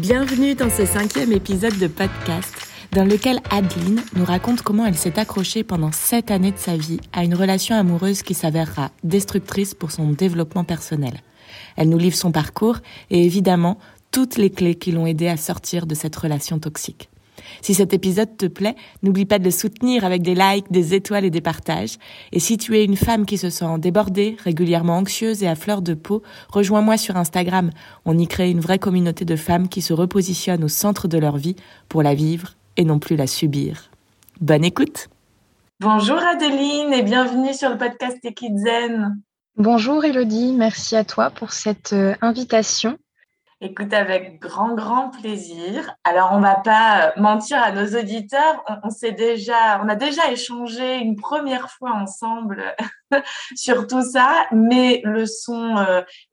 Bienvenue dans ce 5e épisode de podcast dans lequel Adeline nous raconte comment elle s'est accrochée pendant 7 années de sa vie à une relation amoureuse qui s'avérera destructrice pour son développement personnel. Elle nous livre son parcours et évidemment toutes les clés qui l'ont aidée à sortir de cette relation toxique. Si cet épisode te plaît, n'oublie pas de le soutenir avec des likes, des étoiles et des partages. Et si tu es une femme qui se sent débordée, régulièrement anxieuse et à fleur de peau, rejoins-moi sur Instagram. On y crée une vraie communauté de femmes qui se repositionnent au centre de leur vie pour la vivre et non plus la subir. Bonne écoute. Bonjour Adeline et bienvenue sur le podcast Kids Zen. Bonjour Élodie, merci à toi pour cette invitation. Écoute, avec grand plaisir. Alors, on va pas mentir à nos auditeurs. On a déjà échangé une première fois ensemble sur tout ça, mais le son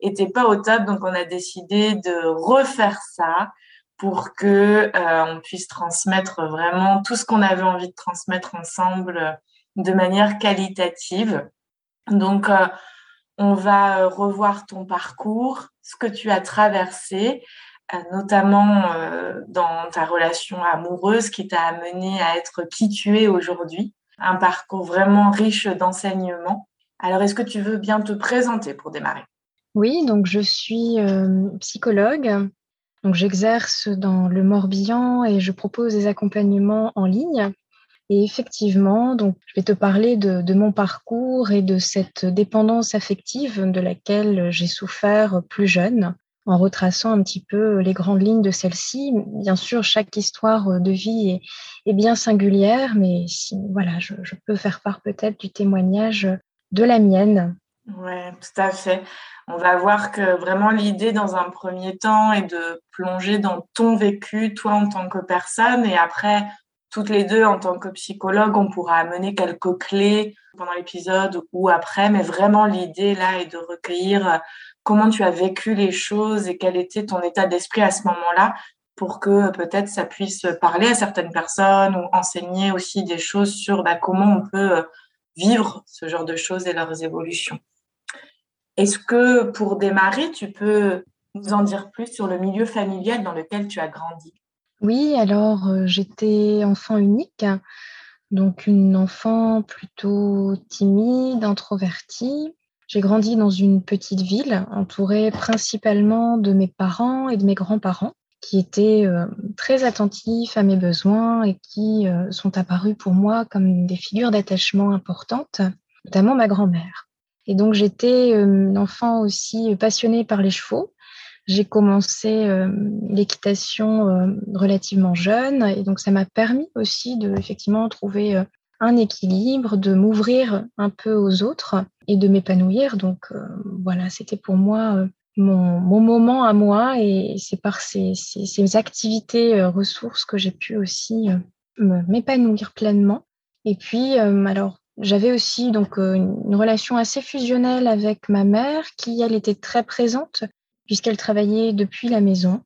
était pas au top, donc on a décidé de refaire ça pour que on puisse transmettre vraiment tout ce qu'on avait envie de transmettre ensemble de manière qualitative. Donc on va revoir ton parcours, ce que tu as traversé, notamment dans ta relation amoureuse qui t'a amené à être qui tu es aujourd'hui. Un parcours vraiment riche d'enseignements. Alors, est-ce que tu veux bien te présenter pour démarrer ? Oui, donc je suis psychologue. Donc, j'exerce dans le Morbihan et je propose des accompagnements en ligne. Et effectivement, donc, je vais te parler de mon parcours et de cette dépendance affective de laquelle j'ai souffert plus jeune, en retraçant un petit peu les grandes lignes de celle-ci. Bien sûr, chaque histoire de vie est bien singulière, mais je peux faire part peut-être du témoignage de la mienne. Oui, tout à fait. On va voir que vraiment l'idée dans un premier temps est de plonger dans ton vécu, toi en tant que personne, et après toutes les deux, en tant que psychologue, on pourra amener quelques clés pendant l'épisode ou après, mais vraiment l'idée là est de recueillir comment tu as vécu les choses et quel était ton état d'esprit à ce moment-là pour que peut-être ça puisse parler à certaines personnes ou enseigner aussi des choses sur comment on peut vivre ce genre de choses et leurs évolutions. Est-ce que pour démarrer, tu peux nous en dire plus sur le milieu familial dans lequel tu as grandi ? Oui, alors j'étais enfant unique, donc une enfant plutôt timide, introvertie. J'ai grandi dans une petite ville, entourée principalement de mes parents et de mes grands-parents, qui étaient très attentifs à mes besoins et qui sont apparus pour moi comme des figures d'attachement importantes, notamment ma grand-mère. Et donc j'étais une enfant aussi passionnée par les chevaux. J'ai commencé l'équitation relativement jeune et donc ça m'a permis aussi de effectivement trouver un équilibre, de m'ouvrir un peu aux autres et de m'épanouir. Donc c'était pour moi mon moment à moi et c'est par ces activités ressources que j'ai pu aussi m'épanouir pleinement. Et puis j'avais aussi donc une relation assez fusionnelle avec ma mère qui elle était très présente puisqu'elle travaillait depuis la maison.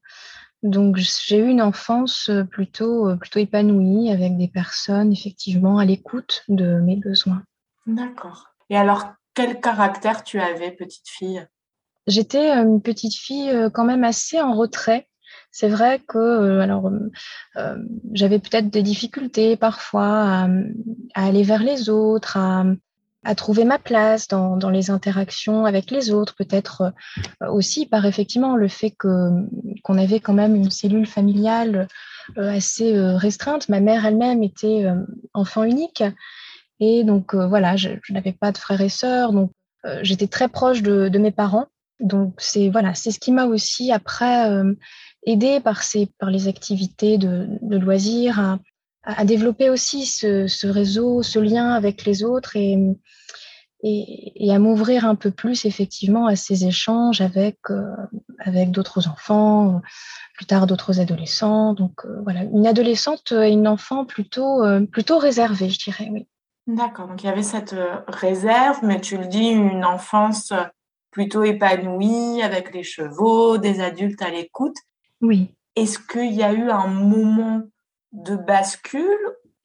Donc, j'ai eu une enfance plutôt épanouie avec des personnes, effectivement, à l'écoute de mes besoins. D'accord. Et alors, quel caractère tu avais, petite fille ? J'étais une petite fille quand même assez en retrait. C'est vrai que j'avais peut-être des difficultés parfois à aller vers les autres, à trouver ma place dans les interactions avec les autres, peut-être aussi par effectivement le fait qu'on avait quand même une cellule familiale assez restreinte. Ma mère elle-même était enfant unique et donc je n'avais pas de frères et sœurs, donc j'étais très proche de mes parents. Donc c'est ce qui m'a aussi après aidée par les activités de loisirs à développer aussi ce réseau, ce lien avec les autres et à m'ouvrir un peu plus effectivement à ces échanges avec d'autres enfants, plus tard d'autres adolescents. Donc une adolescente et une enfant plutôt réservée, je dirais, oui. D'accord, donc il y avait cette réserve, mais tu le dis, une enfance plutôt épanouie, avec les chevaux, des adultes à l'écoute. Oui. Est-ce qu'il y a eu un moment de bascule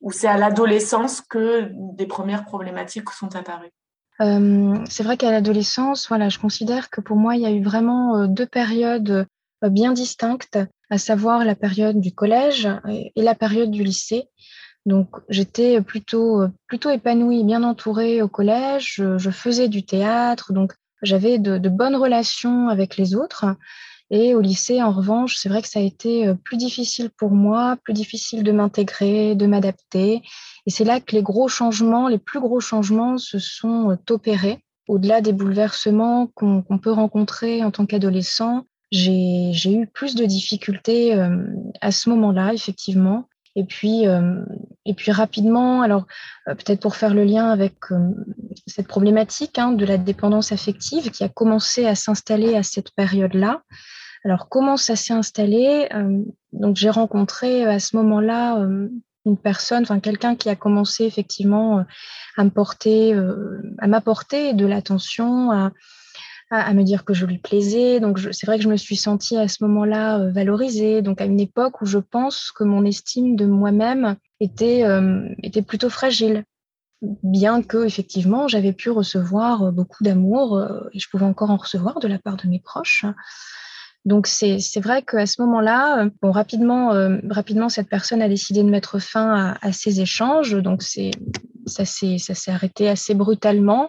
ou c'est à l'adolescence que des premières problématiques sont apparues ? C'est vrai qu'à l'adolescence, je considère que pour moi, il y a eu vraiment deux périodes bien distinctes. à savoir la période du collège et la période du lycée. Donc, j'étais plutôt épanouie, bien entourée au collège. Je faisais du théâtre, donc j'avais de bonnes relations avec les autres. Et au lycée, en revanche, c'est vrai que ça a été plus difficile pour moi, plus difficile de m'intégrer, de m'adapter. Et c'est là que les plus gros changements se sont opérés. Au-delà des bouleversements qu'on peut rencontrer en tant qu'adolescent, j'ai eu plus de difficultés à ce moment-là, effectivement. Et puis rapidement, alors peut-être pour faire le lien avec cette problématique de la dépendance affective qui a commencé à s'installer à cette période-là. Alors comment ça s'est installé ? Donc j'ai rencontré à ce moment-là quelqu'un qui a commencé effectivement à me porter, à m'apporter de l'attention, à me dire que je lui plaisais. Donc c'est vrai que je me suis sentie à ce moment-là valorisée, donc à une époque où je pense que mon estime de moi-même était plutôt fragile, bien que effectivement j'avais pu recevoir beaucoup d'amour et je pouvais encore en recevoir de la part de mes proches. Donc c'est vrai qu'à ce moment-là, rapidement cette personne a décidé de mettre fin à ces échanges. Donc ça s'est arrêté assez brutalement.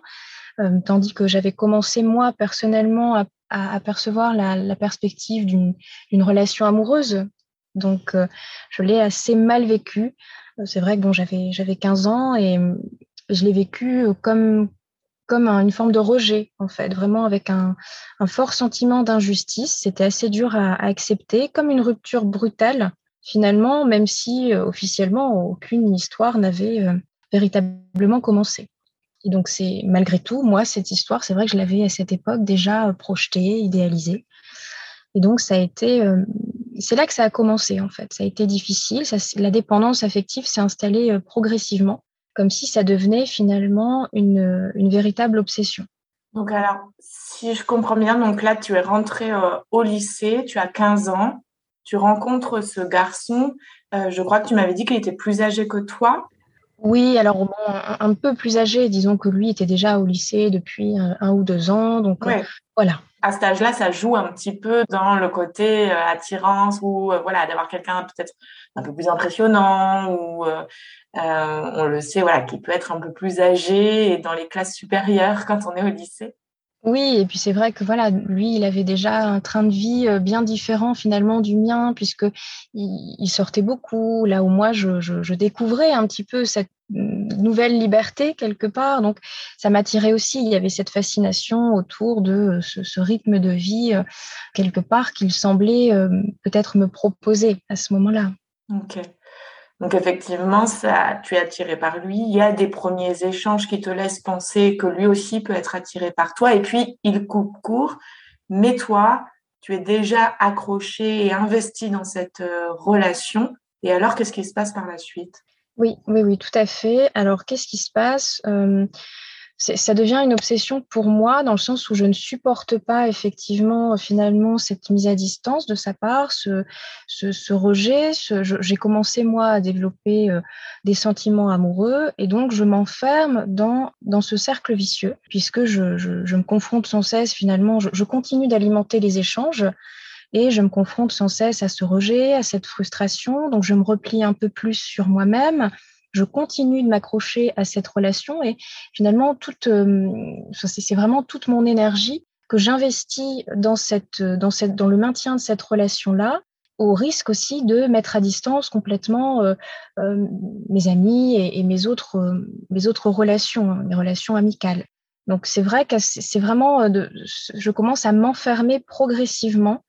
Tandis que j'avais commencé, moi, personnellement, à percevoir la perspective d'une relation amoureuse. Donc, je l'ai assez mal vécue. C'est vrai que j'avais 15 ans et je l'ai vécue comme une forme de rejet, en fait, vraiment avec un fort sentiment d'injustice. C'était assez dur à accepter, comme une rupture brutale, finalement, même si, officiellement, aucune histoire n'avait véritablement commencé. Et donc, c'est malgré tout, moi, cette histoire, c'est vrai que je l'avais à cette époque déjà projetée, idéalisée. Et donc, ça a été, c'est là que ça a commencé, en fait. Ça a été difficile. La dépendance affective s'est installée progressivement, comme si ça devenait finalement une véritable obsession. Donc, alors, si je comprends bien, donc là, tu es rentrée au lycée, tu as 15 ans, tu rencontres ce garçon. Je crois que tu m'avais dit qu'il était plus âgé que toi. Oui, alors bon, un peu plus âgé, disons que lui était déjà au lycée depuis un ou deux ans, donc ouais. Voilà. À cet âge-là, ça joue un petit peu dans le côté attirance ou voilà, d'avoir quelqu'un peut-être un peu plus impressionnant ou on le sait, voilà, qui peut être un peu plus âgé et dans les classes supérieures quand on est au lycée. Oui, et puis c'est vrai que voilà, lui, il avait déjà un train de vie bien différent finalement du mien, puisque il sortait beaucoup, là où moi je découvrais un petit peu cette nouvelle liberté quelque part. Donc ça m'attirait aussi, il y avait cette fascination autour de ce rythme de vie quelque part qu'il semblait peut-être me proposer à ce moment-là. Ok. Donc, effectivement, tu es attirée par lui. Il y a des premiers échanges qui te laissent penser que lui aussi peut être attiré par toi. Et puis, il coupe court. Mais toi, tu es déjà accrochée et investie dans cette relation. Et alors, qu'est-ce qui se passe par la suite ? Oui, tout à fait. Alors, qu'est-ce qui se passe ? Ça devient une obsession pour moi dans le sens où je ne supporte pas effectivement finalement cette mise à distance de sa part, ce rejet. J'ai commencé moi à développer des sentiments amoureux et donc je m'enferme dans ce cercle vicieux puisque je me confronte sans cesse finalement, je continue d'alimenter les échanges et je me confronte sans cesse à ce rejet, à cette frustration, donc je me replie un peu plus sur moi-même. Je continue de m'accrocher à cette relation et finalement, c'est vraiment toute mon énergie que j'investis dans le maintien de cette relation-là, au risque aussi de mettre à distance complètement mes amis et mes autres relations, mes relations amicales. Donc, c'est vrai que c'est vraiment je commence à m'enfermer progressivement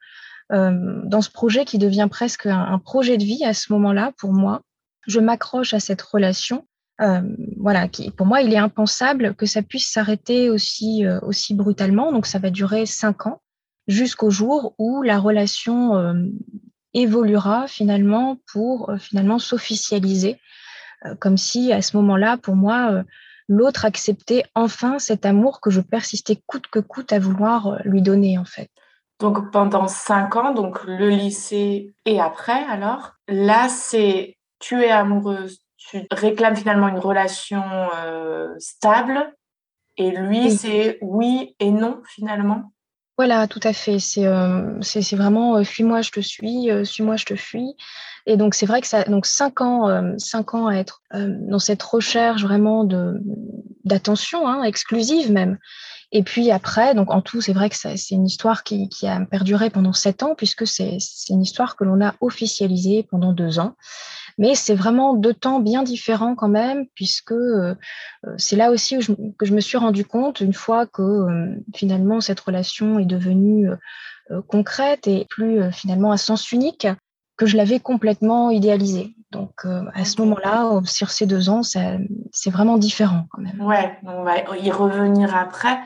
dans ce projet qui devient presque un projet de vie à ce moment-là pour moi. Je m'accroche à cette relation, pour moi, il est impensable que ça puisse s'arrêter aussi brutalement. Donc, ça va durer 5 ans jusqu'au jour où la relation évoluera finalement pour finalement s'officialiser, comme si à ce moment-là, pour moi, l'autre acceptait enfin cet amour que je persistais coûte que coûte à vouloir lui donner en fait. Donc, pendant 5 ans, donc le lycée et après, alors là, tu es amoureuse, tu réclames finalement une relation stable et lui, oui. C'est oui et non finalement. Voilà, tout à fait. C'est vraiment fuis-moi, je te suis, suis-moi, je te fuis. Et donc, c'est vrai que ça, donc 5 ans à être dans cette recherche vraiment d'attention, hein, exclusive même. Et puis après, donc en tout, c'est vrai que c'est une histoire qui a perduré pendant 7 ans, puisque c'est une histoire que l'on a officialisée pendant 2 ans. Mais c'est vraiment 2 temps bien différents quand même, puisque c'est là aussi où que je me suis rendu compte, une fois que finalement cette relation est devenue concrète et plus finalement à sens unique, que je l'avais complètement idéalisée. Donc, à ce moment-là, sur ces 2 ans, c'est vraiment différent quand même. Ouais, on va y revenir après.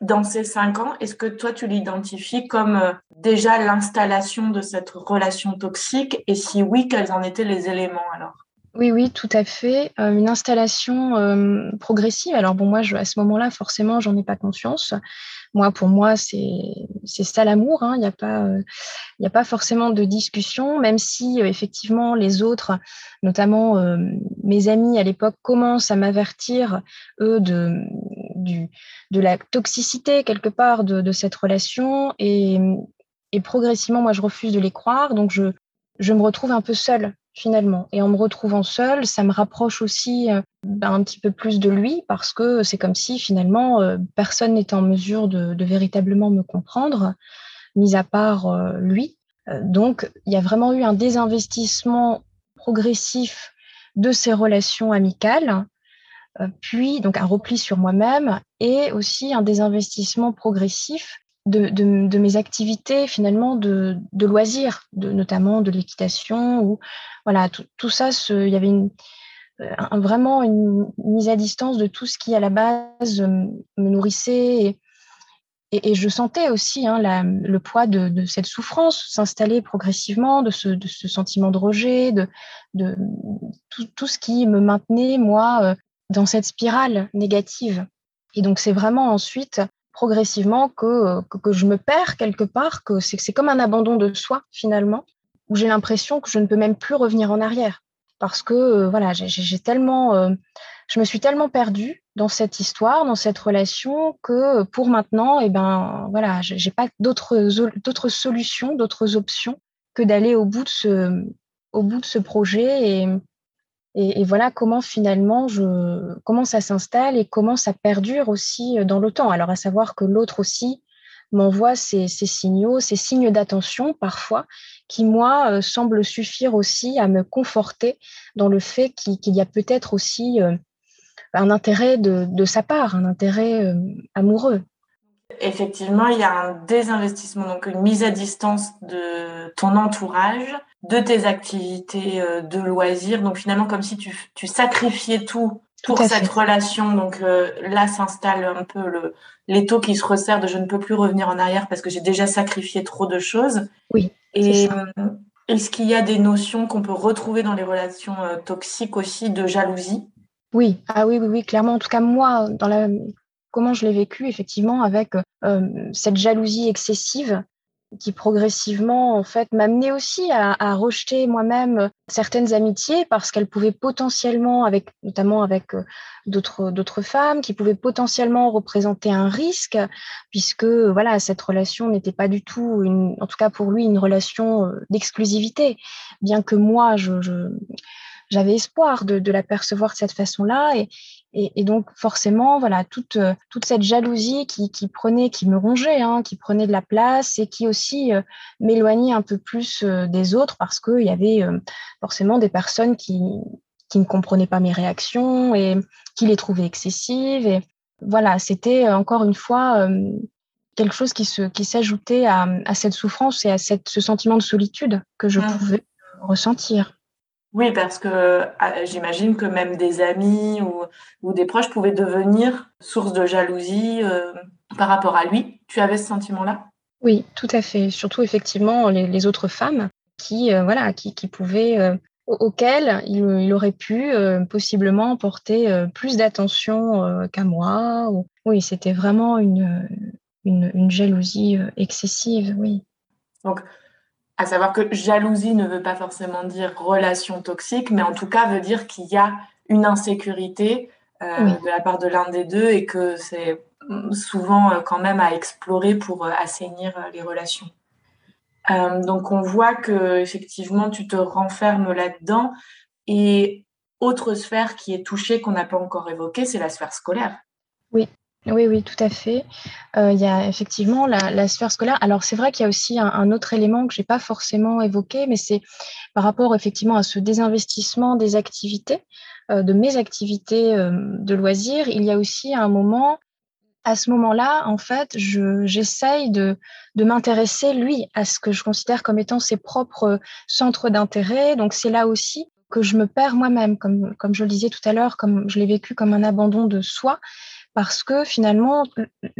Dans ces 5 ans, est-ce que toi, tu l'identifies comme déjà l'installation de cette relation toxique? Et si oui, quels en étaient les éléments alors? Oui, tout à fait. Une installation progressive. Alors bon, moi, à ce moment-là, forcément, j'en ai pas conscience. Moi, pour moi, c'est ça l'amour. Hein. Il n'y a pas forcément de discussion, même si effectivement les autres, notamment mes amis à l'époque, commencent à m'avertir eux de la toxicité quelque part de cette relation et progressivement, moi, je refuse de les croire. Donc, je me retrouve un peu seule finalement. Et en me retrouvant seule, ça me rapproche aussi un petit peu plus de lui, parce que c'est comme si finalement personne n'était en mesure de véritablement me comprendre, mis à part lui. Donc, il y a vraiment eu un désinvestissement progressif de ces relations amicales, puis donc un repli sur moi-même et aussi un désinvestissement progressif de mes activités finalement de loisirs, notamment de l'équitation, ou voilà, tout ça, il y avait vraiment une mise à distance de tout ce qui à la base me nourrissait et je sentais aussi, hein, le poids de cette souffrance s'installer progressivement, de ce sentiment de rejet, de tout ce qui me maintenait moi dans cette spirale négative. Et donc c'est vraiment ensuite progressivement que je me perds quelque part, que c'est comme un abandon de soi finalement, où j'ai l'impression que je ne peux même plus revenir en arrière, parce que voilà, je me suis tellement perdue dans cette histoire, dans cette relation, que pour maintenant, eh ben voilà, j'ai pas d'autres solutions, d'autres options que d'aller au bout de ce projet et voilà comment finalement comment ça s'installe et comment ça perdure aussi dans le temps. Alors à savoir que l'autre aussi m'envoie ces signes d'attention parfois, qui moi semblent suffire aussi à me conforter dans le fait qu'il y a peut-être aussi un intérêt de sa part, un intérêt amoureux. Effectivement, il y a un désinvestissement, donc une mise à distance de ton entourage, de tes activités de loisirs. Donc finalement, comme si tu sacrifiais tout pour cette relation. Donc là s'installe un peu l'étau qui se resserre de je ne peux plus revenir en arrière parce que j'ai déjà sacrifié trop de choses. Oui. Et est-ce qu'il y a des notions qu'on peut retrouver dans les relations toxiques aussi, de jalousie? Oui, ah oui, clairement. En tout cas, moi, comment je l'ai vécu effectivement avec cette jalousie excessive qui progressivement en fait m'amenait aussi à rejeter moi-même certaines amitiés parce qu'elles pouvaient potentiellement, notamment avec d'autres femmes, qui pouvaient potentiellement représenter un risque, puisque voilà, cette relation n'était pas du tout, en tout cas pour lui, une relation d'exclusivité, bien que moi j'avais espoir de la percevoir de cette façon-là. Et donc, forcément, voilà, toute cette jalousie qui me rongeait, hein, qui prenait de la place et qui aussi m'éloignait un peu plus des autres, parce qu'il y avait forcément des personnes qui ne comprenaient pas mes réactions et qui les trouvaient excessives. Et voilà, c'était encore une fois quelque chose qui s'ajoutait à cette souffrance et à ce sentiment de solitude que je pouvais ressentir. Oui, parce que j'imagine que même des amis ou des proches pouvaient devenir source de jalousie par rapport à lui. Tu avais ce sentiment-là? Oui, tout à fait. Surtout, effectivement, les autres femmes qui pouvaient, auxquelles il aurait pu possiblement porter plus d'attention qu'à moi. Oui, c'était vraiment une jalousie excessive, oui. Donc, à savoir que jalousie ne veut pas forcément dire relation toxique, mais en tout cas veut dire qu'il y a une insécurité de la part de l'un des deux et que c'est souvent quand même à explorer pour assainir les relations. Donc on voit que effectivement tu te renfermes là-dedans. Et autre sphère qui est touchée, qu'on n'a pas encore évoquée, c'est la sphère scolaire. Oui, tout à fait. Il y a effectivement la sphère scolaire. Alors, c'est vrai qu'il y a aussi un autre élément que je n'ai pas forcément évoqué, mais c'est par rapport effectivement à ce désinvestissement des activités, de mes activités de loisirs. Il y a aussi un moment... À ce moment-là, en fait, j'essaye de m'intéresser, lui, à ce que je considère comme étant ses propres centres d'intérêt. Donc, c'est là aussi que je me perds moi-même, comme je le disais tout à l'heure, comme je l'ai vécu comme un abandon de soi, parce que finalement,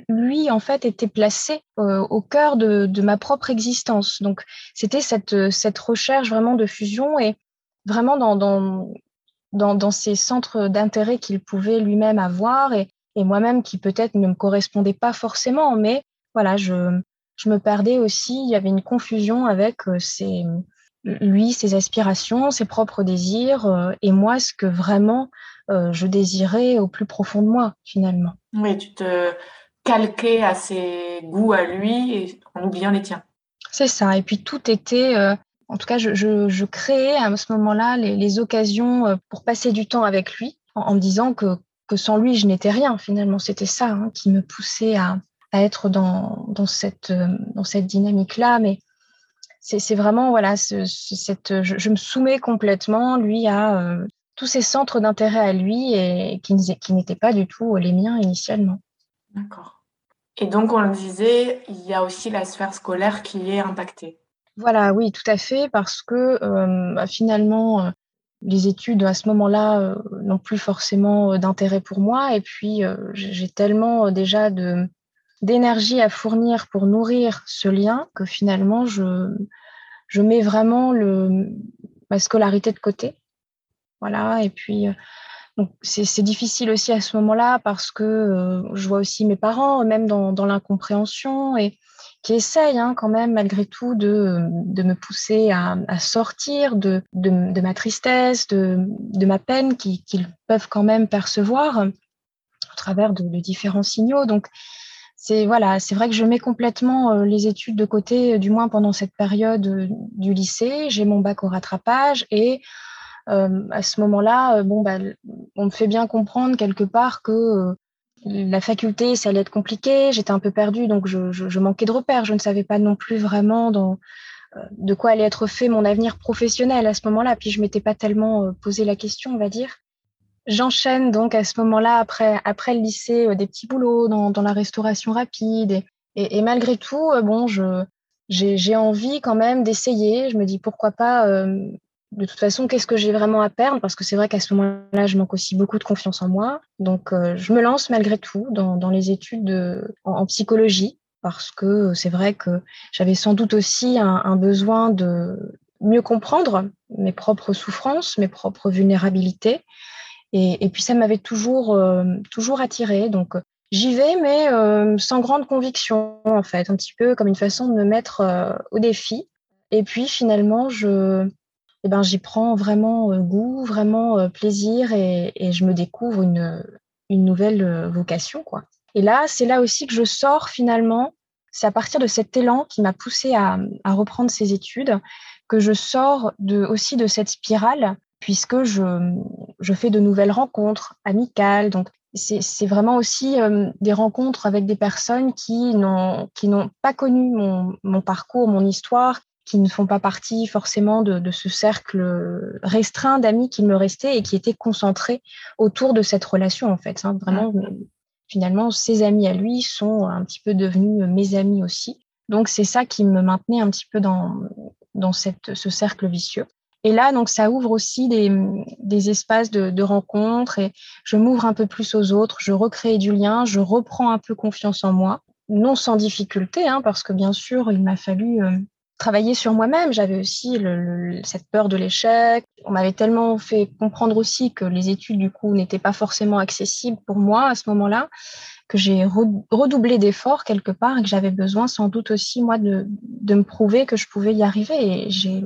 lui, en fait, était placé au cœur de ma propre existence. Donc, c'était cette recherche vraiment de fusion et vraiment dans ces centres d'intérêt qu'il pouvait lui-même avoir et moi-même qui peut-être ne me correspondait pas forcément, mais voilà, je me perdais aussi, il y avait une confusion avec ses aspirations, ses propres désirs, et moi, ce que vraiment je désirais au plus profond de moi, finalement. Oui, tu te calquais à ses goûts à lui, et en oubliant les tiens. C'est ça, et puis tout était... en tout cas, je créais à ce moment-là les occasions pour passer du temps avec lui, en me disant que sans lui, je n'étais rien, finalement. C'était ça qui me poussait à être dans cette dynamique-là. Mais c'est vraiment, voilà, je me soumets complètement, lui, à tous ces centres d'intérêt à lui et qui n'étaient pas du tout les miens initialement. D'accord. Et donc, on le disait, il y a aussi la sphère scolaire qui est impactée. Voilà, oui, tout à fait, parce que finalement... les études, à ce moment-là, n'ont plus forcément d'intérêt pour moi. Et puis, j'ai tellement déjà d'énergie à fournir pour nourrir ce lien que finalement, je mets vraiment ma scolarité de côté. Voilà. Et puis, donc c'est difficile aussi à ce moment-là parce que je vois aussi mes parents, même dans l'incompréhension, et qui essaye quand même malgré tout de me pousser à sortir de ma tristesse, de ma peine qu'ils peuvent quand même percevoir au travers de différents signaux. Donc c'est vrai que je mets complètement les études de côté, du moins pendant cette période du lycée. J'ai mon bac au rattrapage et à ce moment-là, on me fait bien comprendre quelque part que la faculté, ça allait être compliqué, j'étais un peu perdue, donc je manquais de repères, je ne savais pas non plus vraiment de quoi allait être fait mon avenir professionnel à ce moment-là, puis je ne m'étais pas tellement posé la question, on va dire. J'enchaîne donc à ce moment-là, après le lycée, des petits boulots dans la restauration rapide, et malgré tout, j'ai envie quand même d'essayer, je me dis pourquoi pas... de toute façon, qu'est-ce que j'ai vraiment à perdre? Parce que c'est vrai qu'à ce moment-là, je manque aussi beaucoup de confiance en moi. Donc, je me lance malgré tout dans les études en psychologie parce que c'est vrai que j'avais sans doute aussi un besoin de mieux comprendre mes propres souffrances, mes propres vulnérabilités. Et puis, ça m'avait toujours attirée. Donc, j'y vais, mais sans grande conviction, en fait. Un petit peu comme une façon de me mettre au défi. Et puis, finalement, j'y prends vraiment goût, vraiment plaisir et je me découvre une nouvelle vocation, quoi. Et là, c'est là aussi que je sors finalement, c'est à partir de cet élan qui m'a poussée à reprendre ces études que je sors aussi de cette spirale puisque je fais de nouvelles rencontres amicales. Donc, c'est vraiment aussi des rencontres avec des personnes qui n'ont pas connu mon parcours, mon histoire, qui ne font pas partie forcément de ce cercle restreint d'amis qui me restait et qui était concentré autour de cette relation, en fait. Vraiment, Finalement, ses amis à lui sont un petit peu devenus mes amis aussi. Donc, c'est ça qui me maintenait un petit peu dans ce cercle vicieux. Et là, donc, ça ouvre aussi des espaces de rencontres et je m'ouvre un peu plus aux autres, je recrée du lien, je reprends un peu confiance en moi, non sans difficulté, parce que bien sûr, il m'a fallu... travailler sur moi-même, j'avais aussi cette peur de l'échec. On m'avait tellement fait comprendre aussi que les études, du coup, n'étaient pas forcément accessibles pour moi à ce moment-là, que j'ai redoublé d'efforts quelque part et que j'avais besoin sans doute aussi, moi, de me prouver que je pouvais y arriver. Et j'ai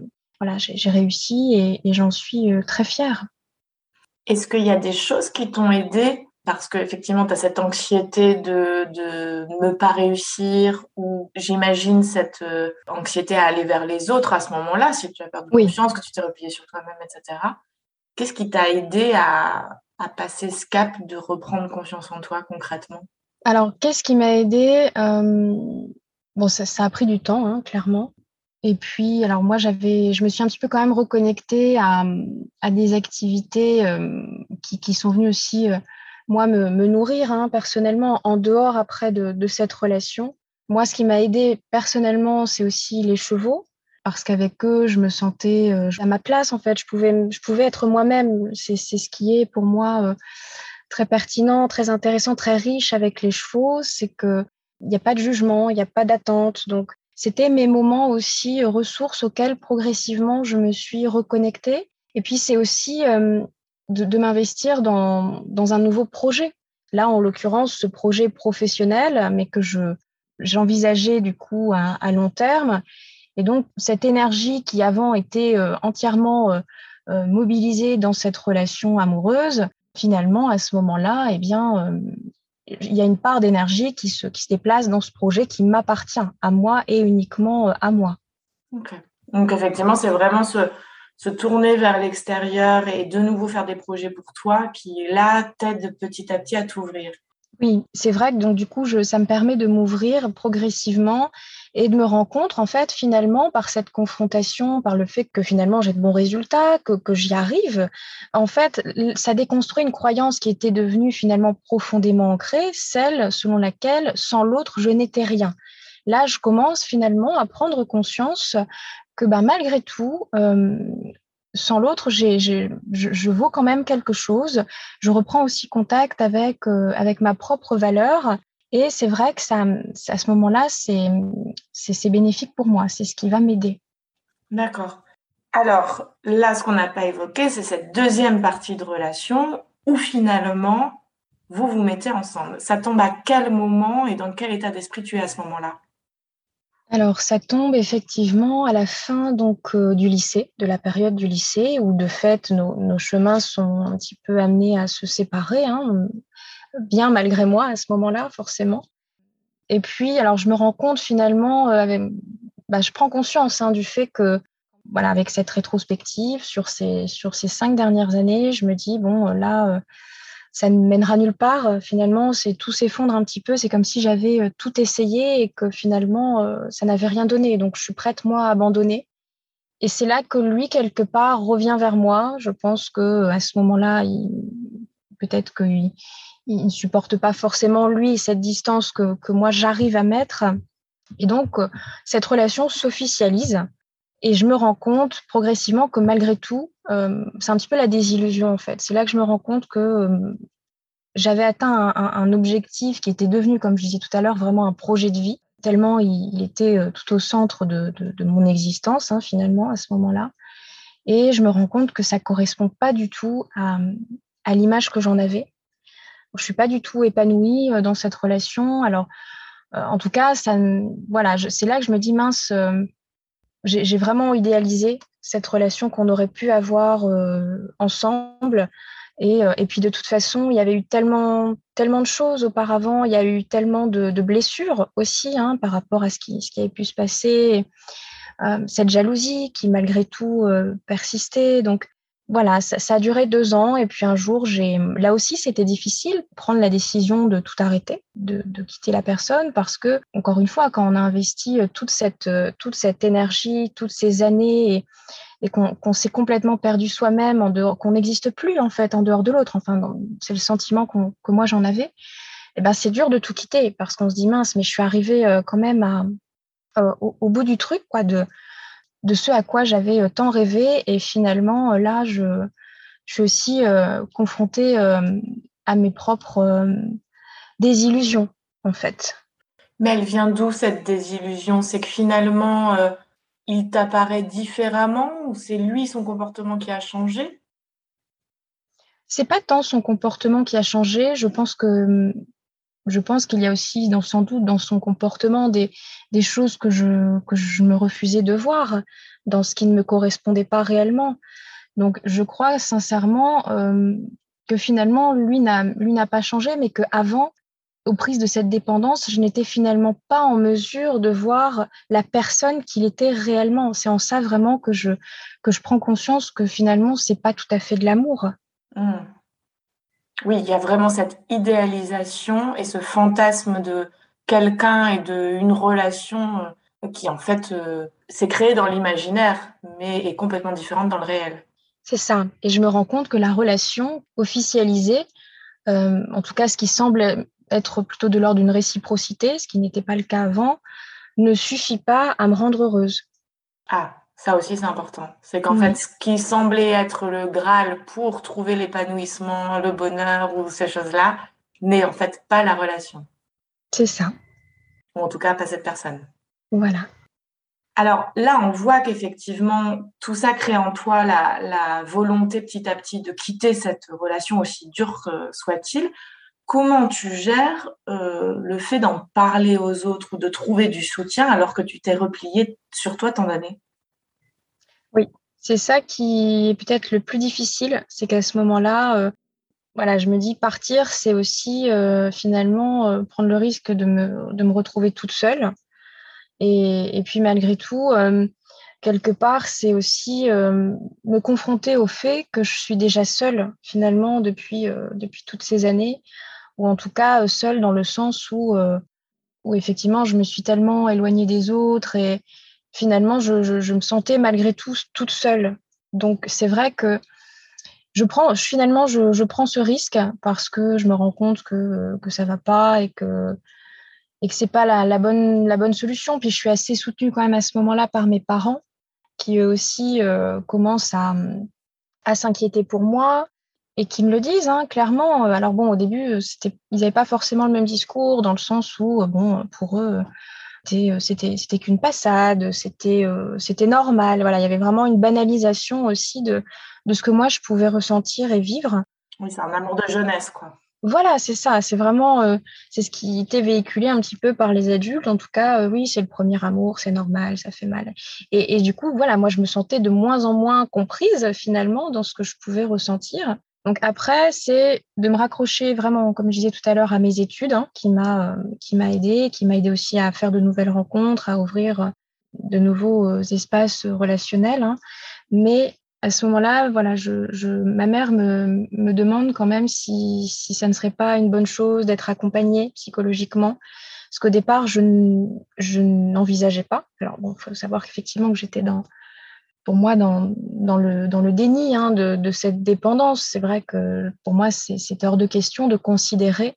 réussi et j'en suis très fière. Est-ce qu'il y a des choses qui t'ont aidée parce qu'effectivement, tu as cette anxiété de ne pas réussir, ou j'imagine cette anxiété à aller vers les autres à ce moment-là, si tu as perdu confiance, que tu t'es replié sur toi-même, etc. Qu'est-ce qui t'a aidé à passer ce cap de reprendre confiance en toi concrètement? Alors, qu'est-ce qui m'a aidé? Bon, ça a pris du temps, hein, clairement. Et puis, alors moi, je me suis un petit peu quand même reconnectée à des activités qui sont venues aussi, moi, me nourrir hein, personnellement, en dehors après de cette relation. Moi, ce qui m'a aidée personnellement, c'est aussi les chevaux, parce qu'avec eux, je me sentais à ma place, en fait. Je pouvais être moi-même. C'est ce qui est pour moi très pertinent, très intéressant, très riche avec les chevaux. C'est qu'il n'y a pas de jugement, il n'y a pas d'attente, donc... C'était mes moments aussi ressources auxquels progressivement je me suis reconnectée. Et puis, c'est aussi de m'investir dans un nouveau projet. Là, en l'occurrence, ce projet professionnel, mais que j'envisageais du coup à long terme. Et donc, cette énergie qui avant était entièrement mobilisée dans cette relation amoureuse, finalement, à ce moment-là, eh bien... il y a une part d'énergie qui se déplace dans ce projet qui m'appartient à moi et uniquement à moi. Okay. Donc, effectivement, c'est vraiment se tourner vers l'extérieur et de nouveau faire des projets pour toi qui, là, t'aident petit à petit à t'ouvrir. Oui, c'est vrai que donc, du coup, ça me permet de m'ouvrir progressivement et de me rendre compte, en fait, finalement, par cette confrontation, par le fait que finalement j'ai de bons résultats, que j'y arrive, en fait, ça déconstruit une croyance qui était devenue finalement profondément ancrée, celle selon laquelle sans l'autre, je n'étais rien. Là, je commence finalement à prendre conscience que malgré tout, sans l'autre, je vaux quand même quelque chose. Je reprends aussi contact avec ma propre valeur. Et c'est vrai que ça, à ce moment-là, c'est bénéfique pour moi. C'est ce qui va m'aider. D'accord. Alors là, ce qu'on n'a pas évoqué, c'est cette deuxième partie de relation où finalement, vous vous mettez ensemble. Ça tombe à quel moment et dans quel état d'esprit tu es à ce moment-là? Alors, ça tombe effectivement à la fin donc, du lycée, de la période du lycée, où de fait, nos chemins sont un petit peu amenés à se séparer, hein. Bien malgré moi à ce moment-là, forcément. Et puis, alors, je me rends compte finalement, je prends conscience du fait que, voilà, avec cette rétrospective sur ces 5 dernières années, je me dis, bon, là, ça ne mènera nulle part. Finalement, tout s'effondre un petit peu. C'est comme si j'avais tout essayé et que finalement, ça n'avait rien donné. Donc, je suis prête, moi, à abandonner. Et c'est là que lui, quelque part, revient vers moi. Je pense qu'à ce moment-là, peut-être que lui, il ne supporte pas forcément, lui, cette distance que moi, j'arrive à mettre. Et donc, cette relation s'officialise. Et je me rends compte progressivement que malgré tout, c'est un petit peu la désillusion, en fait. C'est là que je me rends compte que j'avais atteint un objectif qui était devenu, comme je disais tout à l'heure, vraiment un projet de vie, tellement il était tout au centre de mon existence, hein, finalement, à ce moment-là. Et je me rends compte que ça ne correspond pas du tout à l'image que j'en avais. Je ne suis pas du tout épanouie dans cette relation. Alors, en tout cas, c'est là que je me dis, mince, j'ai vraiment idéalisé cette relation qu'on aurait pu avoir ensemble. Et puis, de toute façon, il y avait eu tellement de choses auparavant. Il y a eu tellement de blessures aussi hein, par rapport à ce qui avait pu se passer. Cette jalousie qui, malgré tout, persistait. Donc, voilà, ça a duré 2 ans. Et puis un jour, là aussi, c'était difficile prendre la décision de tout arrêter, de quitter la personne parce que, encore une fois, quand on a investi toute cette énergie, toutes ces années et qu'on s'est complètement perdu soi-même, en dehors, qu'on n'existe plus en fait en dehors de l'autre, enfin, c'est le sentiment que moi j'en avais, et ben, c'est dur de tout quitter parce qu'on se dit mince, mais je suis arrivée quand même au bout du truc, quoi, de ce à quoi j'avais tant rêvé. Et finalement, là, je suis aussi confrontée à mes propres désillusions, en fait. Mais elle vient d'où, cette désillusion? C'est que finalement, il t'apparaît différemment ou c'est lui, son comportement qui a changé? C'est pas tant son comportement qui a changé. Je pense qu'il y a aussi, sans doute, dans son comportement, des choses que je me refusais de voir, dans ce qui ne me correspondait pas réellement. Donc, je crois sincèrement que finalement, lui n'a pas changé, mais qu'avant, aux prises de cette dépendance, je n'étais finalement pas en mesure de voir la personne qu'il était réellement. C'est en ça vraiment que je prends conscience que finalement, c'est pas tout à fait de l'amour. Mmh. Oui, il y a vraiment cette idéalisation et ce fantasme de quelqu'un et d'une relation qui, en fait, s'est créée dans l'imaginaire, mais est complètement différente dans le réel. C'est ça. Et je me rends compte que la relation officialisée, en tout cas, ce qui semble être plutôt de l'ordre d'une réciprocité, ce qui n'était pas le cas avant, ne suffit pas à me rendre heureuse. Ah, ça aussi, c'est important. C'est qu'en fait, ce qui semblait être le Graal pour trouver l'épanouissement, le bonheur ou ces choses-là, n'est en fait pas la relation. C'est ça. Ou en tout cas, pas cette personne. Voilà. Alors là, on voit qu'effectivement, tout ça crée en toi la volonté petit à petit de quitter cette relation, aussi dure que soit-il. Comment tu gères le fait d'en parler aux autres ou de trouver du soutien alors que tu t'es repliée sur toi tant d'années ? Oui, c'est ça qui est peut-être le plus difficile. C'est qu'à ce moment-là, je me dis partir, c'est aussi finalement prendre le risque de me retrouver toute seule. Et puis malgré tout, quelque part, c'est aussi me confronter au fait que je suis déjà seule finalement depuis toutes ces années, ou en tout cas seule dans le sens où effectivement je me suis tellement éloignée des autres et finalement je me sentais malgré tout toute seule. Donc c'est vrai que je prends ce risque parce que je me rends compte que ça va pas et que c'est pas la bonne solution. Puis je suis assez soutenue quand même à ce moment-là par mes parents, qui eux aussi commencent à s'inquiéter pour moi et qui me le disent clairement. Alors bon, au début, ils n'avaient pas forcément le même discours, dans le sens où bon, pour eux, c'était qu'une passade, c'était normal. Voilà, il y avait vraiment une banalisation aussi de ce que moi je pouvais ressentir et vivre. Oui, c'est un amour de jeunesse, quoi. Voilà, c'est ça, c'est vraiment c'est ce qui était véhiculé un petit peu par les adultes. En tout cas, oui, c'est le premier amour, c'est normal, ça fait mal. Et du coup, voilà, moi, je me sentais de moins en moins comprise finalement dans ce que je pouvais ressentir. Donc après, c'est de me raccrocher vraiment, comme je disais tout à l'heure, à mes études, qui m'a aidée aussi à faire de nouvelles rencontres, à ouvrir de nouveaux espaces relationnels. Mais à ce moment-là, voilà, ma mère me demande quand même si ça ne serait pas une bonne chose d'être accompagnée psychologiquement, parce qu'au départ, je n'envisageais pas. Alors bon, faut savoir qu'effectivement que j'étais dans le déni de cette dépendance. C'est vrai que pour moi, c'était hors de question de considérer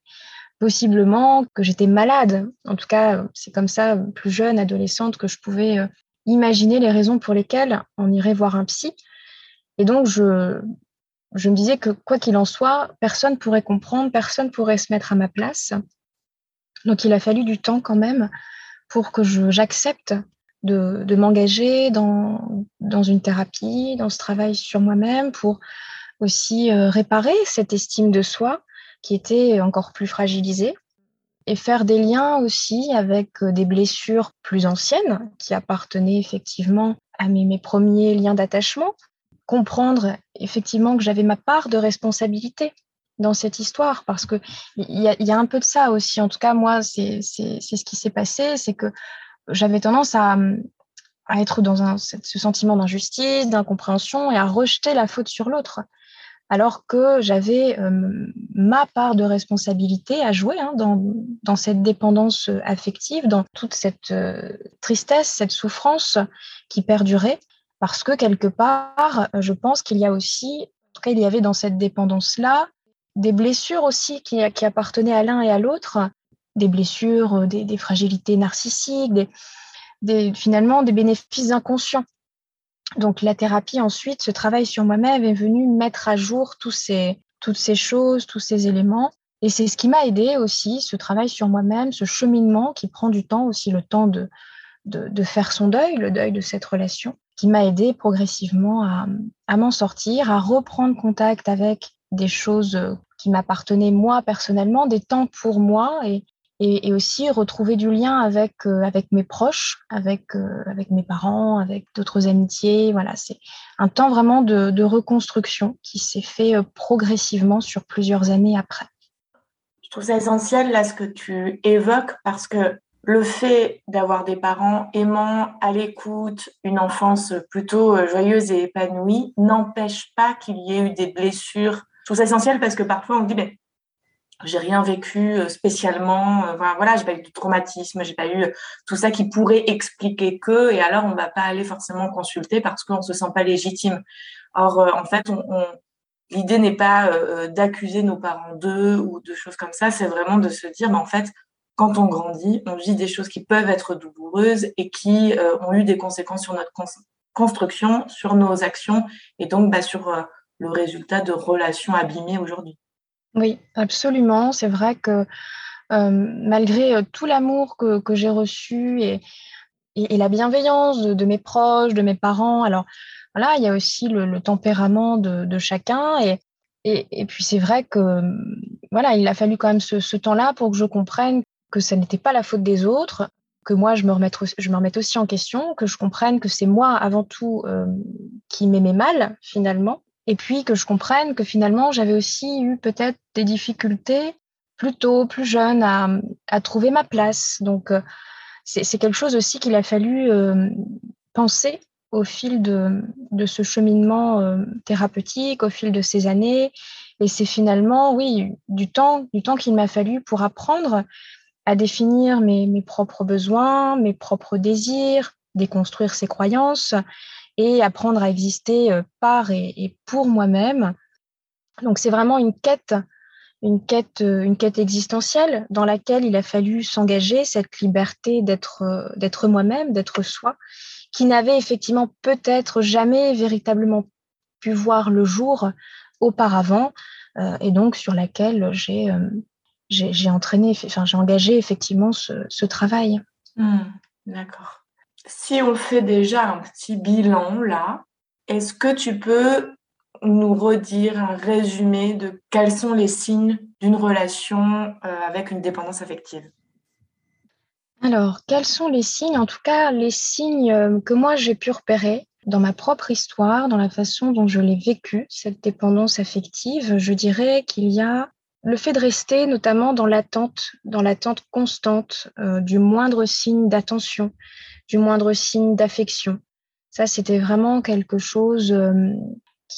possiblement que j'étais malade. En tout cas, c'est comme ça, plus jeune, adolescente, que je pouvais imaginer les raisons pour lesquelles on irait voir un psy. Et donc, je me disais que quoi qu'il en soit, personne pourrait comprendre, personne pourrait se mettre à ma place. Donc, il a fallu du temps quand même pour que j'accepte de m'engager dans une thérapie, dans ce travail sur moi-même, pour aussi réparer cette estime de soi qui était encore plus fragilisée et faire des liens aussi avec des blessures plus anciennes qui appartenaient effectivement à mes premiers liens d'attachement. Comprendre effectivement que j'avais ma part de responsabilité dans cette histoire, parce que il y a un peu de ça aussi. En tout cas, moi, c'est ce qui s'est passé, c'est que j'avais tendance à être dans ce sentiment d'injustice, d'incompréhension et à rejeter la faute sur l'autre, alors que j'avais ma part de responsabilité à jouer dans cette dépendance affective, dans toute cette tristesse, cette souffrance qui perdurait. Parce que quelque part, je pense qu'il y a aussi, en tout cas, il y avait dans cette dépendance-là, des blessures aussi qui appartenaient à l'un et à l'autre, des blessures, des fragilités narcissiques, finalement des bénéfices inconscients. Donc la thérapie ensuite, ce travail sur moi-même est venu mettre à jour toutes ces choses, tous ces éléments. Et c'est ce qui m'a aidée aussi, ce travail sur moi-même, ce cheminement qui prend du temps aussi, le temps de faire son deuil, le deuil de cette relation, qui m'a aidée progressivement à m'en sortir, à reprendre contact avec des choses qui m'appartenaient moi personnellement, des temps pour moi, et Et aussi retrouver du lien avec mes proches, avec mes parents, avec d'autres amitiés. Voilà, c'est un temps vraiment de reconstruction qui s'est fait progressivement sur plusieurs années après. Je trouve ça essentiel là ce que tu évoques, parce que le fait d'avoir des parents aimants, à l'écoute, une enfance plutôt joyeuse et épanouie n'empêche pas qu'il y ait eu des blessures. Je trouve ça essentiel parce que parfois on dit ben, j'ai rien vécu spécialement, voilà, j'ai pas eu de traumatisme, j'ai pas eu tout ça qui pourrait expliquer que, et alors on va pas aller forcément consulter parce qu'on se sent pas légitime. Or, en fait, l'idée n'est pas d'accuser nos parents d'eux ou de choses comme ça, c'est vraiment de se dire, bah, en fait, quand on grandit, on vit des choses qui peuvent être douloureuses et qui ont eu des conséquences sur notre construction, sur nos actions et donc bah, sur le résultat de relations abîmées aujourd'hui. Oui, absolument. C'est vrai que malgré tout l'amour que j'ai reçu et la bienveillance de mes proches, de mes parents, alors voilà, il y a aussi le tempérament de chacun. Et puis c'est vrai que voilà, il a fallu quand même ce temps-là pour que je comprenne que ça n'était pas la faute des autres, que moi je me remette aussi en question, que je comprenne que c'est moi avant tout qui m'aimais mal finalement. Et puis que je comprenne que finalement, j'avais aussi eu peut-être des difficultés plus tôt, plus jeune, à trouver ma place. Donc, c'est quelque chose aussi qu'il a fallu penser au fil de ce cheminement thérapeutique, au fil de ces années. Et c'est finalement, oui, du temps qu'il m'a fallu pour apprendre à définir mes propres besoins, mes propres désirs, déconstruire ses croyances et apprendre à exister par et pour moi-même. Donc, c'est vraiment une quête existentielle dans laquelle il a fallu s'engager, cette liberté d'être moi-même, d'être soi, qui n'avait effectivement peut-être jamais véritablement pu voir le jour auparavant, et donc sur laquelle j'ai engagé effectivement ce travail. D'accord. Si on fait déjà un petit bilan là, est-ce que tu peux nous redire un résumé de quels sont les signes d'une relation avec une dépendance affective ? Alors, quels sont les signes ? En tout cas, les signes que moi j'ai pu repérer dans ma propre histoire, dans la façon dont je l'ai vécue, cette dépendance affective, je dirais qu'il y a le fait de rester notamment dans l'attente constante du moindre signe d'attention, du moindre signe d'affection. Ça, c'était vraiment quelque chose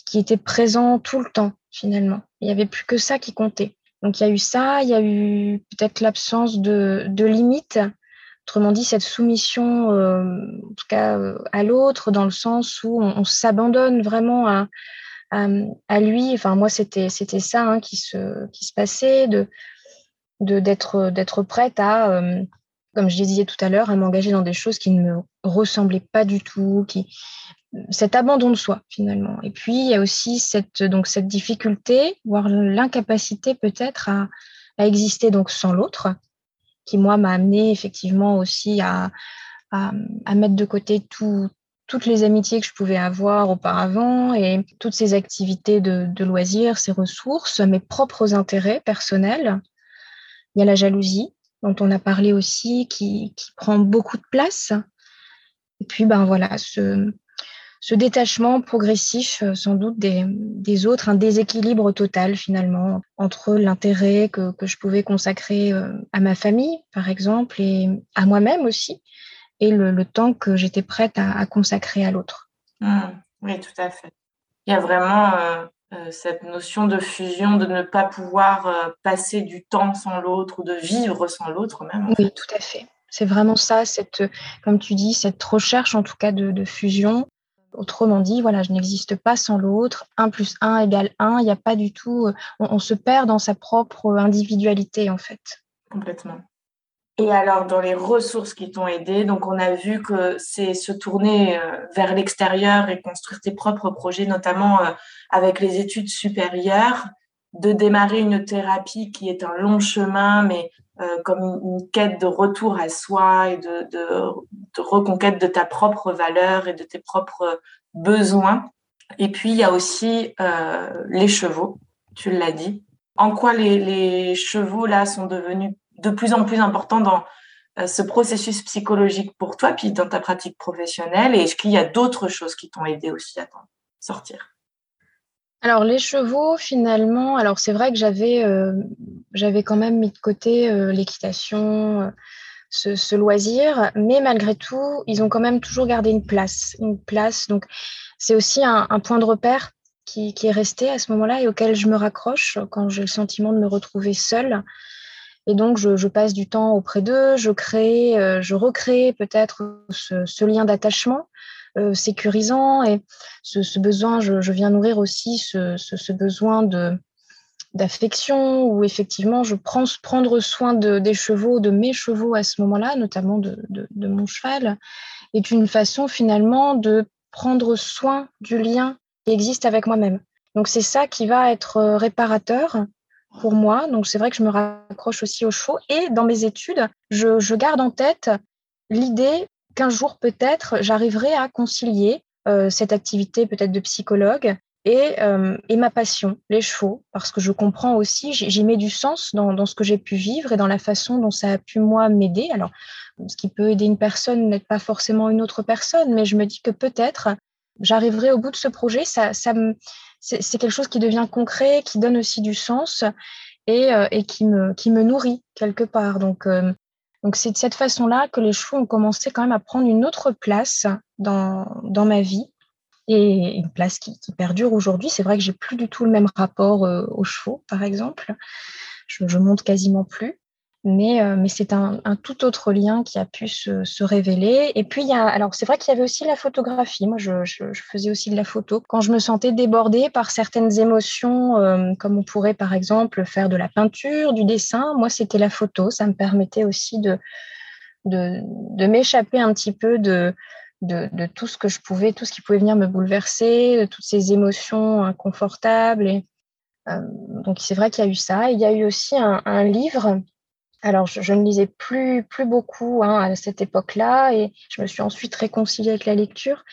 qui était présent tout le temps, finalement. Il n'y avait plus que ça qui comptait. Donc, il y a eu ça, il y a eu peut-être l'absence de limites, autrement dit, cette soumission, en tout cas, à l'autre, dans le sens où on s'abandonne vraiment à lui. Enfin, moi, c'était ça hein, qui se passait, d'être prête à... comme je disais tout à l'heure, à m'engager dans des choses qui ne me ressemblaient pas du tout, cet abandon de soi finalement. Et puis il y a aussi cette difficulté, voire l'incapacité peut-être à exister donc sans l'autre, qui moi m'a amenée effectivement aussi à mettre de côté toutes les amitiés que je pouvais avoir auparavant et toutes ces activités de loisirs, ces ressources, mes propres intérêts personnels. Il y a la jalousie dont on a parlé aussi, qui prend beaucoup de place. Et puis, ben voilà, ce détachement progressif, sans doute, des autres, un déséquilibre total, finalement, entre l'intérêt que je pouvais consacrer à ma famille, par exemple, et à moi-même aussi, et le temps que j'étais prête à consacrer à l'autre. Oui, tout à fait. Il y a vraiment... cette notion de fusion, de ne pas pouvoir passer du temps sans l'autre ou de vivre sans l'autre même. Oui, tout à fait. C'est vraiment ça, comme tu dis, cette recherche en tout cas de fusion. Autrement dit, voilà, je n'existe pas sans l'autre. 1 + 1 = 1. Il n'y a pas du tout... On se perd dans sa propre individualité en fait. Complètement. Et alors, dans les ressources qui t'ont aidé, donc on a vu que c'est se tourner vers l'extérieur et construire tes propres projets, notamment avec les études supérieures, de démarrer une thérapie qui est un long chemin, mais comme une quête de retour à soi et de reconquête de ta propre valeur et de tes propres besoins. Et puis, il y a aussi les chevaux, tu l'as dit. En quoi les chevaux, là, sont devenus de plus en plus important dans ce processus psychologique pour toi, puis dans ta pratique professionnelle, et est-ce qu'il y a d'autres choses qui t'ont aidé aussi à t'en sortir? Alors, les chevaux, finalement, alors c'est vrai que j'avais quand même mis de côté l'équitation, ce loisir, mais malgré tout, ils ont quand même toujours gardé une place. Donc, c'est aussi un point de repère qui est resté à ce moment-là et auquel je me raccroche quand j'ai le sentiment de me retrouver seule. Et donc, je passe du temps auprès d'eux, je recrée peut-être ce lien d'attachement sécurisant, et ce besoin, je viens nourrir aussi ce besoin d'affection, où effectivement je prendre soin des chevaux, de mes chevaux à ce moment-là, notamment de mon cheval, est une façon finalement de prendre soin du lien qui existe avec moi-même. Donc c'est ça qui va être réparateur pour moi. Donc c'est vrai que je me raccroche aussi aux chevaux, et dans mes études, je garde en tête l'idée qu'un jour peut-être j'arriverai à concilier cette activité peut-être de psychologue et ma passion, les chevaux, parce que je comprends aussi, j'y mets du sens dans ce que j'ai pu vivre et dans la façon dont ça a pu, moi, m'aider. Alors, ce qui peut aider une personne n'est pas forcément une autre personne, mais je me dis que peut-être j'arriverai au bout de ce projet. C'est quelque chose qui devient concret, qui donne aussi du sens et qui me nourrit quelque part. Donc, c'est de cette façon-là que les chevaux ont commencé quand même à prendre une autre place dans ma vie, et une place qui perdure aujourd'hui. C'est vrai que j'ai plus du tout le même rapport aux chevaux, par exemple. Je monte quasiment plus, mais c'est un tout autre lien qui a pu se révéler. Et puis, alors c'est vrai qu'il y avait aussi la photographie. Moi, je faisais aussi de la photo quand je me sentais débordée par certaines émotions, comme on pourrait, par exemple, faire de la peinture, du dessin. Moi, c'était la photo. Ça me permettait aussi de m'échapper un petit peu de tout ce que je pouvais, tout ce qui pouvait venir me bouleverser, de toutes ces émotions inconfortables. Donc, c'est vrai qu'il y a eu ça. Et il y a eu aussi un livre. Alors, je ne lisais plus beaucoup à cette époque-là, et je me suis ensuite réconciliée avec la lecture.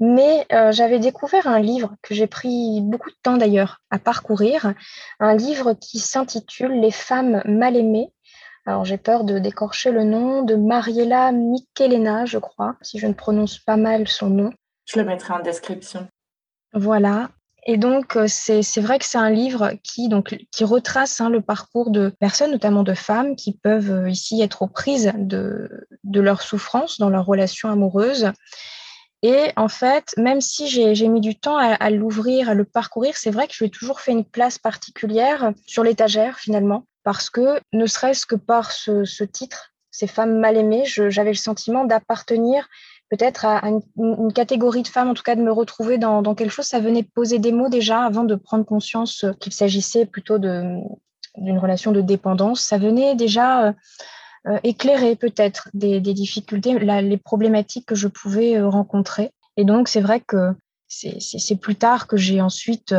Mais j'avais découvert un livre que j'ai pris beaucoup de temps d'ailleurs à parcourir, un livre qui s'intitule « Les femmes mal-aimées ». Alors, j'ai peur de décorcher le nom de Mariella Michelena, je crois, si je ne prononce pas mal son nom. Je le mettrai en description. Voilà. Et donc, c'est vrai que c'est un livre qui retrace le parcours de personnes, notamment de femmes, qui peuvent ici être aux prises de leur souffrance dans leur relation amoureuse. Et en fait, même si j'ai mis du temps à l'ouvrir, à le parcourir, c'est vrai que je lui ai toujours fait une place particulière sur l'étagère, finalement. Parce que, ne serait-ce que par ce titre, ces femmes mal aimées, j'avais le sentiment d'appartenir peut-être à une catégorie de femmes, en tout cas de me retrouver dans quelque chose. Ça venait poser des mots déjà, avant de prendre conscience qu'il s'agissait plutôt d'une relation de dépendance. Ça venait déjà éclairer peut-être des difficultés, les problématiques que je pouvais rencontrer. Et donc, c'est vrai que c'est plus tard que j'ai ensuite...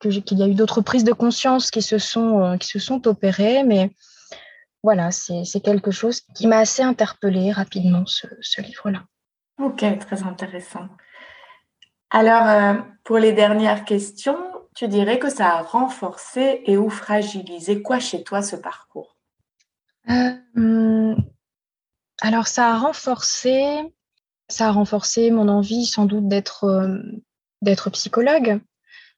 qu'il y a eu d'autres prises de conscience qui se sont opérées, mais voilà, c'est quelque chose qui m'a assez interpellée rapidement, ce livre-là. Ok, très intéressant. Alors, pour les dernières questions, tu dirais que ça a renforcé et ou fragilisé quoi chez toi, ce parcours ? Alors, ça a renforcé mon envie sans doute d'être psychologue,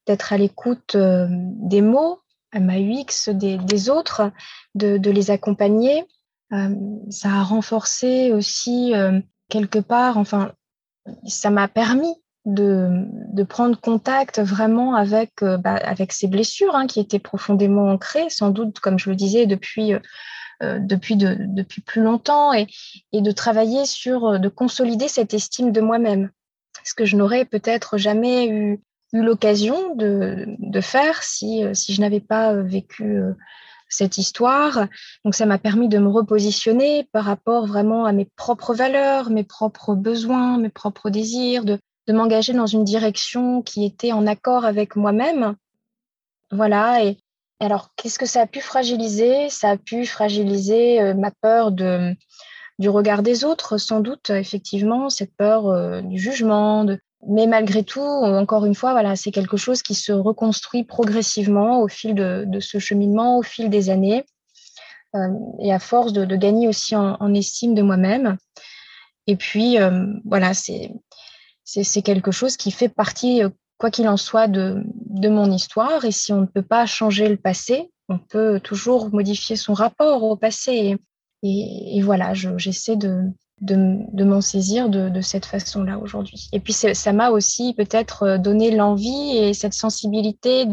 d'être à l'écoute des mots, MAUX, des autres, de les accompagner. Ça a renforcé aussi, quelque part, enfin, ça m'a permis de prendre contact vraiment avec ces blessures qui étaient profondément ancrées, sans doute, comme je le disais, depuis plus longtemps, et de travailler de consolider cette estime de moi-même. Ce que je n'aurais peut-être jamais eu l'occasion de faire si je n'avais pas vécu cette histoire. Donc, ça m'a permis de me repositionner par rapport vraiment à mes propres valeurs, mes propres besoins, mes propres désirs, de m'engager dans une direction qui était en accord avec moi-même. Voilà. Et alors, qu'est-ce que ça a pu fragiliser ? Ça a pu fragiliser ma peur du regard des autres, sans doute, effectivement, cette peur du jugement, mais malgré tout, encore une fois, voilà, c'est quelque chose qui se reconstruit progressivement au fil de ce cheminement, au fil des années. et à force de gagner aussi en estime de moi-même. Et puis, voilà, c'est quelque chose qui fait partie, quoi qu'il en soit, de mon histoire. Et si on ne peut pas changer le passé, on peut toujours modifier son rapport au passé. Et voilà, j'essaie de m'en saisir de cette façon-là aujourd'hui. Et puis, ça m'a aussi peut-être donné l'envie et cette sensibilité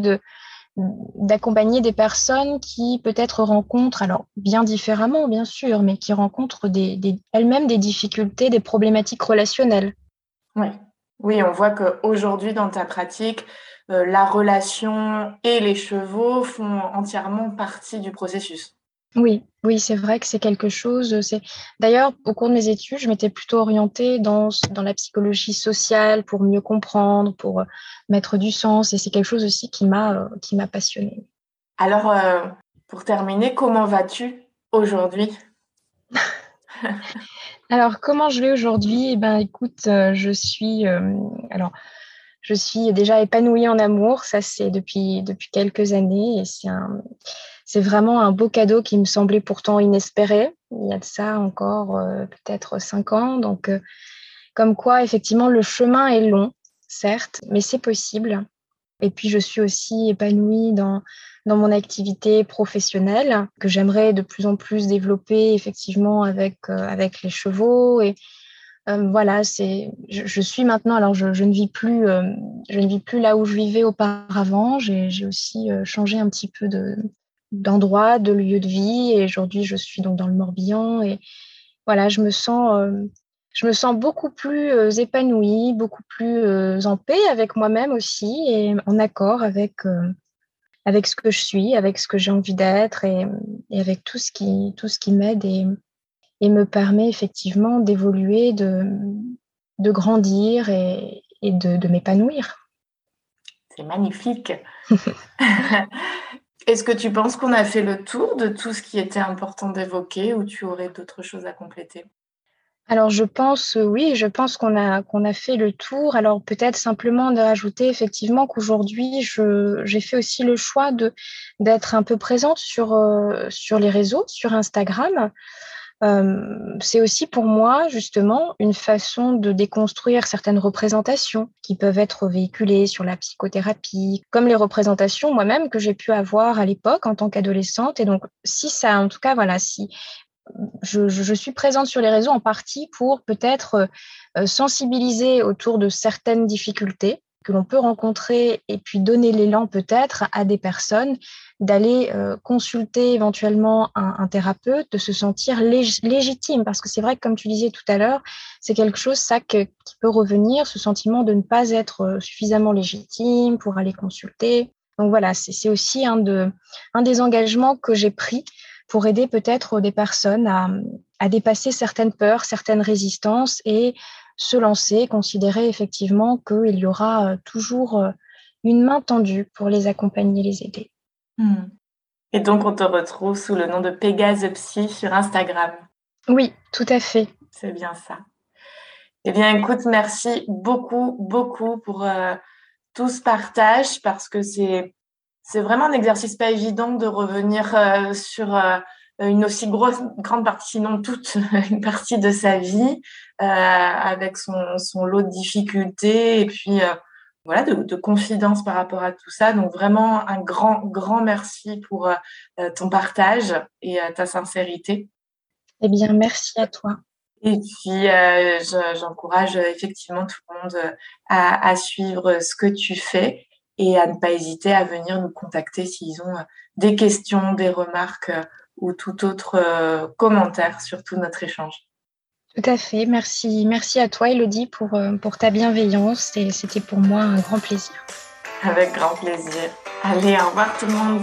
d'accompagner des personnes qui peut-être rencontrent, alors bien différemment bien sûr, mais qui rencontrent elles-mêmes des difficultés, des problématiques relationnelles. Oui, oui, on voit qu'aujourd'hui dans ta pratique, la relation et les chevaux font entièrement partie du processus. Oui, oui, c'est vrai que c'est quelque chose. D'ailleurs, au cours de mes études, je m'étais plutôt orientée dans la psychologie sociale pour mieux comprendre, pour mettre du sens. Et c'est quelque chose aussi qui m'a passionnée. Alors, pour terminer, comment vas-tu aujourd'hui ? Alors, comment je vais aujourd'hui ? Eh ben, écoute, je suis déjà épanouie en amour, ça c'est depuis quelques années, et c'est vraiment un beau cadeau qui me semblait pourtant inespéré, il y a de ça encore peut-être 5 ans, donc comme quoi effectivement le chemin est long, certes, mais c'est possible. Et puis je suis aussi épanouie dans mon activité professionnelle, que j'aimerais de plus en plus développer effectivement avec les chevaux, et voilà, je suis maintenant, alors je ne vis plus là où je vivais auparavant, j'ai aussi changé un petit peu d'endroit, de lieu de vie, et aujourd'hui je suis donc dans le Morbihan, et voilà, je me sens beaucoup plus épanouie, beaucoup plus en paix avec moi-même aussi, et en accord avec ce que je suis, avec ce que j'ai envie d'être, et avec tout ce qui m'aide et me permet effectivement d'évoluer, de grandir et de m'épanouir. C'est magnifique. Est-ce que tu penses qu'on a fait le tour de tout ce qui était important d'évoquer, ou tu aurais d'autres choses à compléter ? Alors je pense, oui, qu'on a fait le tour. Alors peut-être simplement de rajouter effectivement qu'aujourd'hui, j'ai fait aussi le choix d'être un peu présente sur les réseaux, sur Instagram. C'est aussi pour moi, justement, une façon de déconstruire certaines représentations qui peuvent être véhiculées sur la psychothérapie, comme les représentations moi-même que j'ai pu avoir à l'époque en tant qu'adolescente. Et donc, si ça, en tout cas, voilà, si je suis présente sur les réseaux en partie pour peut-être sensibiliser autour de certaines difficultés que l'on peut rencontrer, et puis donner l'élan peut-être à des personnes d'aller consulter éventuellement un thérapeute, de se sentir légitime, parce que c'est vrai que, comme tu disais tout à l'heure, c'est quelque chose qui peut revenir, ce sentiment de ne pas être suffisamment légitime pour aller consulter. Donc voilà, c'est aussi un des engagements que j'ai pris pour aider peut-être des personnes à dépasser certaines peurs, certaines résistances, et se lancer, considérer effectivement qu'il y aura toujours une main tendue pour les accompagner, les aider. Et donc, on te retrouve sous le nom de Pégase Psy sur Instagram. Oui, tout à fait. C'est bien ça. Eh bien, écoute, merci beaucoup, beaucoup pour tout ce partage, parce que c'est vraiment un exercice pas évident de revenir sur une aussi grande partie, sinon toute une partie de sa vie, avec son lot de difficultés, et puis voilà, de confidence par rapport à tout ça. Donc vraiment un grand, grand merci pour ton partage et ta sincérité. Eh bien, merci à toi. Et puis, j'encourage effectivement tout le monde à suivre ce que tu fais, et à ne pas hésiter à venir nous contacter s'ils ont des questions, des remarques ou tout autre commentaire sur tout notre échange. Tout à fait. Merci à toi, Élodie, pour ta bienveillance. Et c'était pour moi un grand plaisir. Avec grand plaisir. Allez, au revoir tout le monde.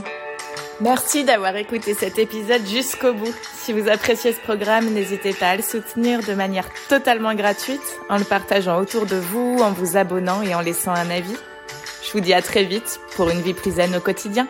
Merci d'avoir écouté cet épisode jusqu'au bout. Si vous appréciez ce programme, n'hésitez pas à le soutenir de manière totalement gratuite, en le partageant autour de vous, en vous abonnant et en laissant un avis. Je vous dis à très vite pour une vie plus zen au quotidien.